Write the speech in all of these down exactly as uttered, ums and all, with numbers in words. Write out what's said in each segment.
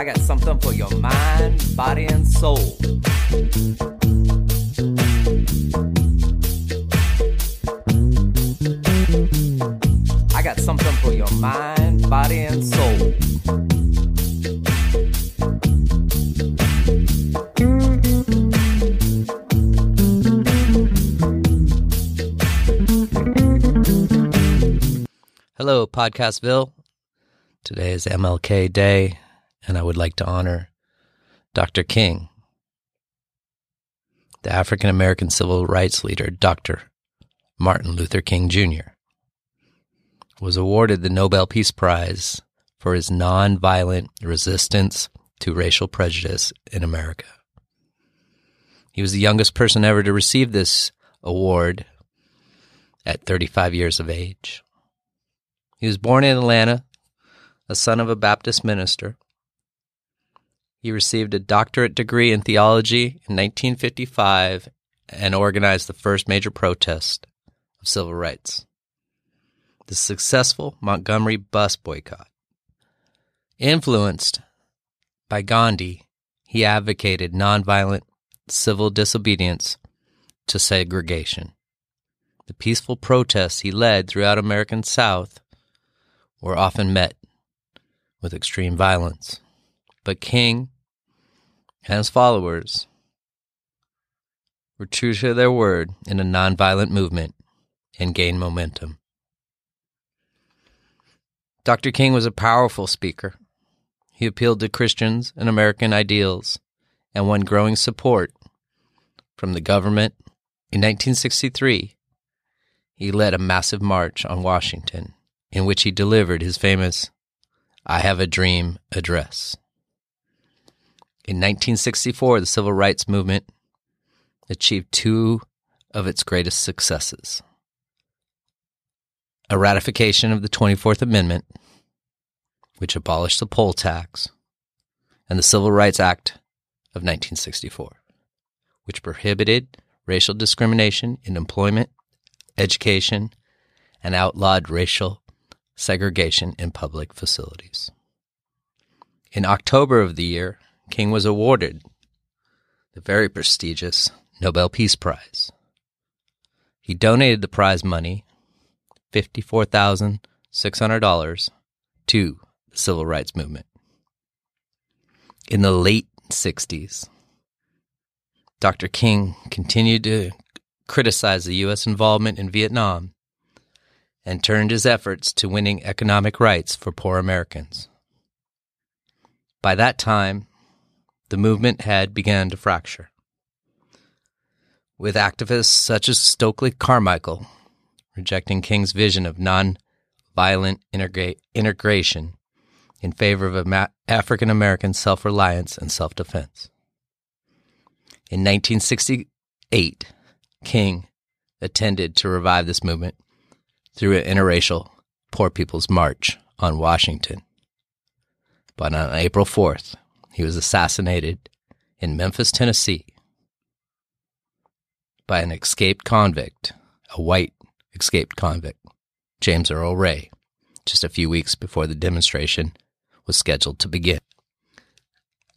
I got something for your mind, body, and soul. I got something for your mind, body, and soul. Hello, Podcastville. Today is M L K Day, and I would like to honor Doctor King, the African-American civil rights leader. Doctor Martin Luther King Junior was awarded the Nobel Peace Prize for his nonviolent resistance to racial prejudice in America. He was the youngest person ever to receive this award at thirty-five years of age. He was born in Atlanta, a son of a Baptist minister. He received a doctorate degree in theology in nineteen fifty-five and organized the first major protest of civil rights, the successful Montgomery bus boycott. Influenced by Gandhi, he advocated nonviolent civil disobedience to segregation. The peaceful protests he led throughout American South were often met with extreme violence. But King and his followers were true to their word in a nonviolent movement and gained momentum. Doctor King was a powerful speaker. He appealed to Christians and American ideals and won growing support from the government. In nineteen sixty-three, he led a massive march on Washington, in which he delivered his famous I Have a Dream address. In nineteen sixty-four, the civil rights movement achieved two of its greatest successes: a ratification of the twenty-fourth Amendment, which abolished the poll tax, and the Civil Rights Act of nineteen sixty-four, which prohibited racial discrimination in employment, education, and outlawed racial segregation in public facilities. In October of the year, King was awarded the very prestigious Nobel Peace Prize. He donated the prize money, fifty-four thousand six hundred dollars, to the civil rights movement. In the late sixties, Doctor King continued to criticize the U S involvement in Vietnam and turned his efforts to winning economic rights for poor Americans. By that time, the movement had begun to fracture, with activists such as Stokely Carmichael rejecting King's vision of non-violent integra- integration in favor of African-American self-reliance and self-defense. In nineteen sixty-eight, King attended to revive this movement through an interracial Poor People's March on Washington. But on April fourth, he was assassinated in Memphis, Tennessee, by an escaped convict, a white escaped convict, James Earl Ray, just a few weeks before the demonstration was scheduled to begin.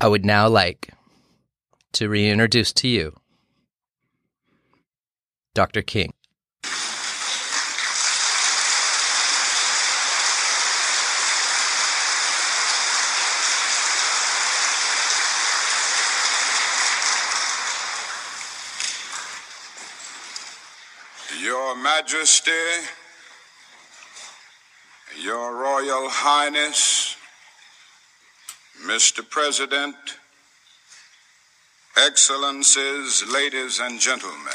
I would now like to reintroduce to you Doctor King. Your Majesty, Your Royal Highness, Mister President, Excellencies, ladies and gentlemen,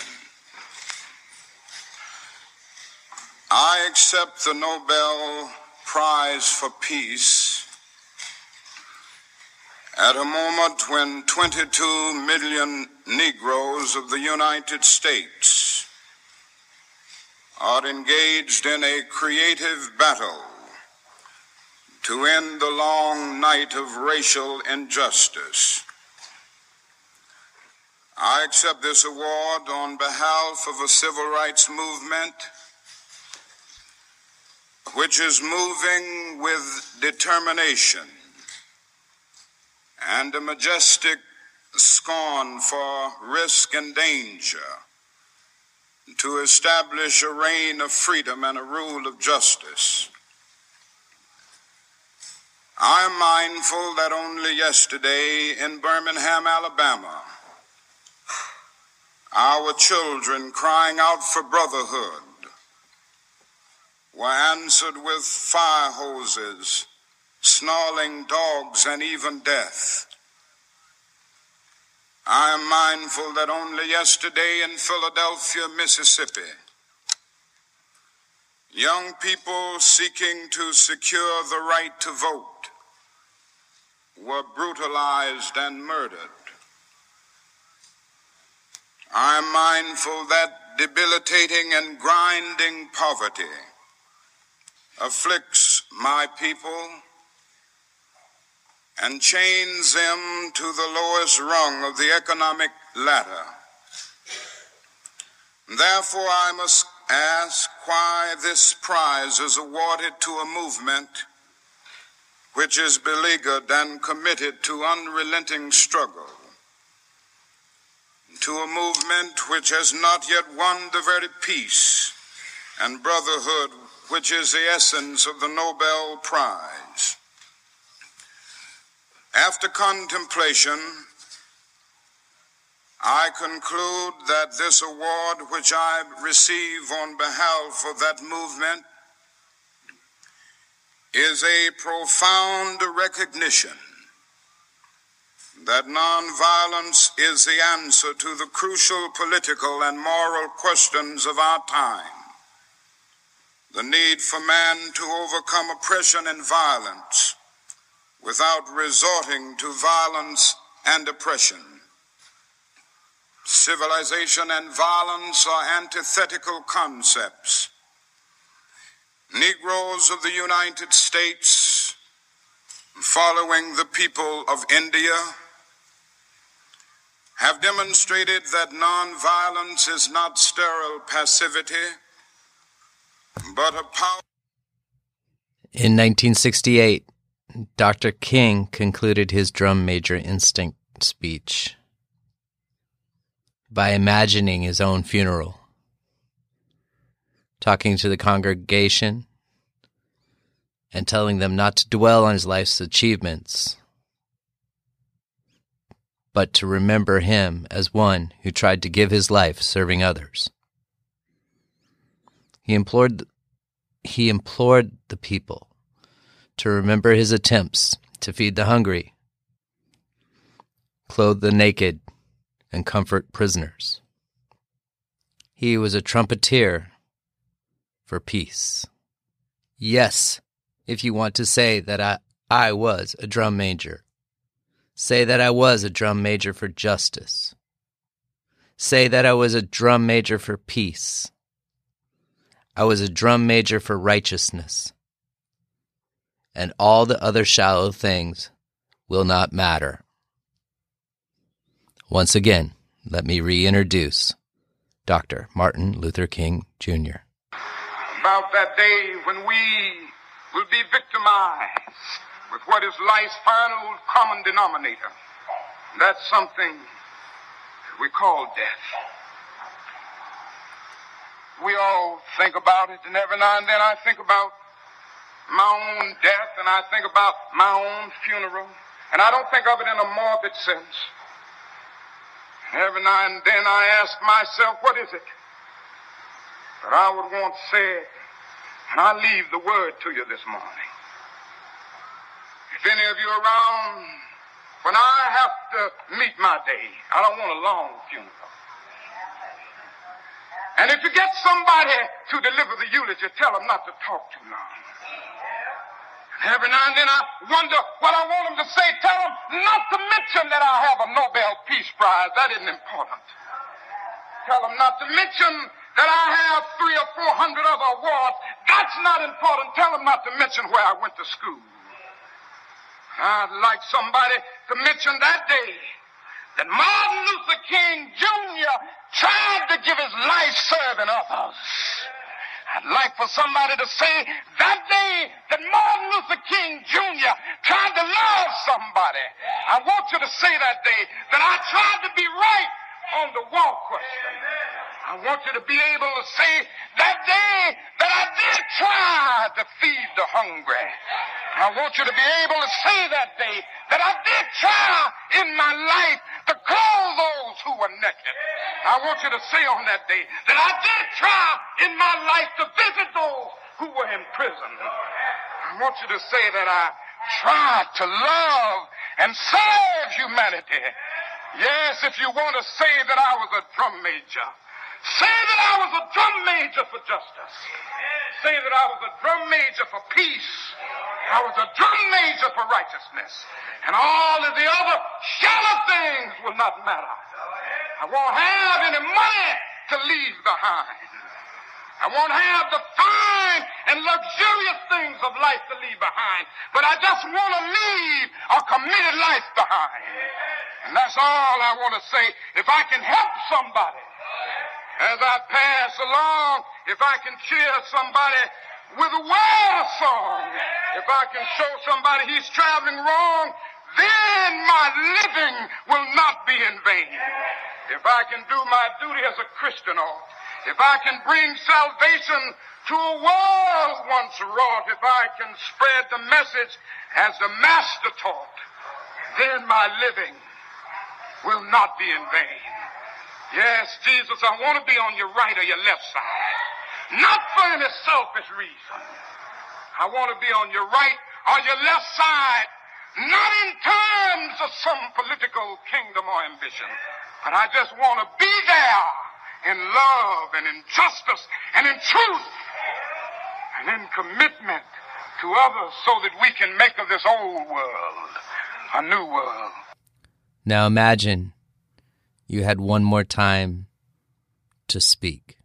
I accept the Nobel Prize for Peace at a moment when twenty-two million Negroes of the United States are engaged in a creative battle to end the long night of racial injustice. I accept this award on behalf of a civil rights movement which is moving with determination and a majestic scorn for risk and danger, to establish a reign of freedom and a rule of justice. I am mindful that only yesterday in Birmingham, Alabama, our children crying out for brotherhood were answered with fire hoses, snarling dogs, and even death. I am mindful that only yesterday in Philadelphia, Mississippi, young people seeking to secure the right to vote were brutalized and murdered. I am mindful that debilitating and grinding poverty afflicts my people and chains them to the lowest rung of the economic ladder. Therefore, I must ask why this prize is awarded to a movement which is beleaguered and committed to unrelenting struggle, to a movement which has not yet won the very peace and brotherhood which is the essence of the Nobel Prize. After contemplation, I conclude that this award which I receive on behalf of that movement is a profound recognition that nonviolence is the answer to the crucial political and moral questions of our time. The need for man to overcome oppression and violence without resorting to violence and oppression. Civilization and violence are antithetical concepts. Negroes of the United States, following the people of India, have demonstrated that nonviolence is not sterile passivity, but a power. In nineteen sixty-eight, Doctor King concluded his Drum Major Instinct speech by imagining his own funeral, talking to the congregation and telling them not to dwell on his life's achievements, but to remember him as one who tried to give his life serving others. He implored, he implored the people to remember his attempts to feed the hungry, clothe the naked, and comfort prisoners. He was a trumpeter for peace. Yes, if you want to say that I, I was a drum major, say that I was a drum major for justice. Say that I was a drum major for peace. I was a drum major for righteousness. And all the other shallow things will not matter. Once again, let me reintroduce Doctor Martin Luther King Junior About that day when we will be victimized with what is life's final common denominator. That's something we call death. We all think about it, and every now and then I think about my own death, and I think about my own funeral, and I don't think of it in a morbid sense. Every now and then I ask myself, what is it that I would want said? And I leave the word to you this morning. If any of you are around, when I have to meet my day, I don't want a long funeral. And if you get somebody to deliver the eulogy, tell them not to talk too long. Every now and then I wonder what I want them to say. Tell them not to mention that I have a Nobel Peace Prize. That isn't important. Tell them not to mention that I have three or four hundred other awards. That's not important. Tell them not to mention where I went to school. I'd like somebody to mention that day that Martin Luther King Junior tried to give his life serving others. I'd like for somebody to say that day that Martin Luther King Junior tried to love somebody. I want you to say that day that I tried to be right on the wall question. I want you to be able to say that day that I did try to feed the hungry. I want you to be able to say that day that I did try in my life to clothe those who were naked. I want you to say on that day that I did try in my life to visit those who were in prison. I want you to say that I tried to love and serve humanity. Yes, if you want to say that I was a drum major, say that I was a drum major for justice. Say that I was a drum major for peace. I was a drum major for righteousness. And all of the other shallow things will not matter. I won't have any money to leave behind. I won't have the fine and luxurious things of life to leave behind. But I just want to leave a committed life behind. And that's all I want to say. If I can help somebody as I pass along, if I can cheer somebody with a word song, if I can show somebody he's traveling wrong, then my living will not be in vain. If I can do my duty as a Christian, or if I can bring salvation to a world once wrought, if I can spread the message as the Master taught, then my living will not be in vain. Yes, Jesus, I want to be on your right or your left side. Not for any selfish reason. I want to be on your right or your left side, not in terms of some political kingdom or ambition, but I just want to be there in love and in justice and in truth and in commitment to others so that we can make of this old world a new world. Now imagine you had one more time to speak.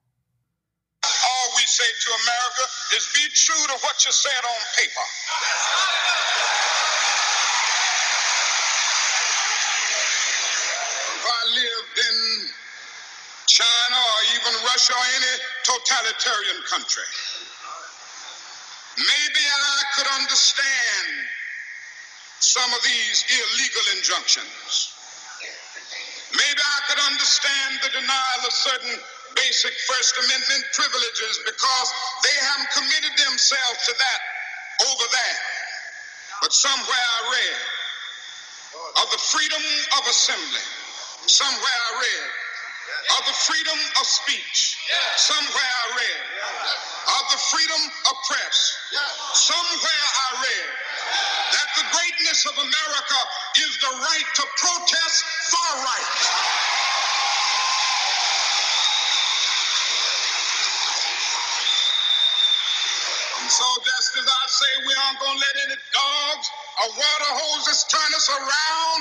All we say to America is be true to what you said on paper. If I lived in China or even Russia or any totalitarian country, maybe I could understand some of these illegal injunctions. Maybe I could understand the denial of certain basic First Amendment privileges because they haven't committed themselves to that over that. But somewhere I read of the freedom of assembly. Somewhere I read of the freedom of speech. Somewhere I read of the freedom of press. Somewhere I read that the greatness of America is the right to protest for right. And so just as I say we aren't going to let any dogs or water hoses turn us around,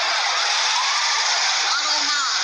don't mind.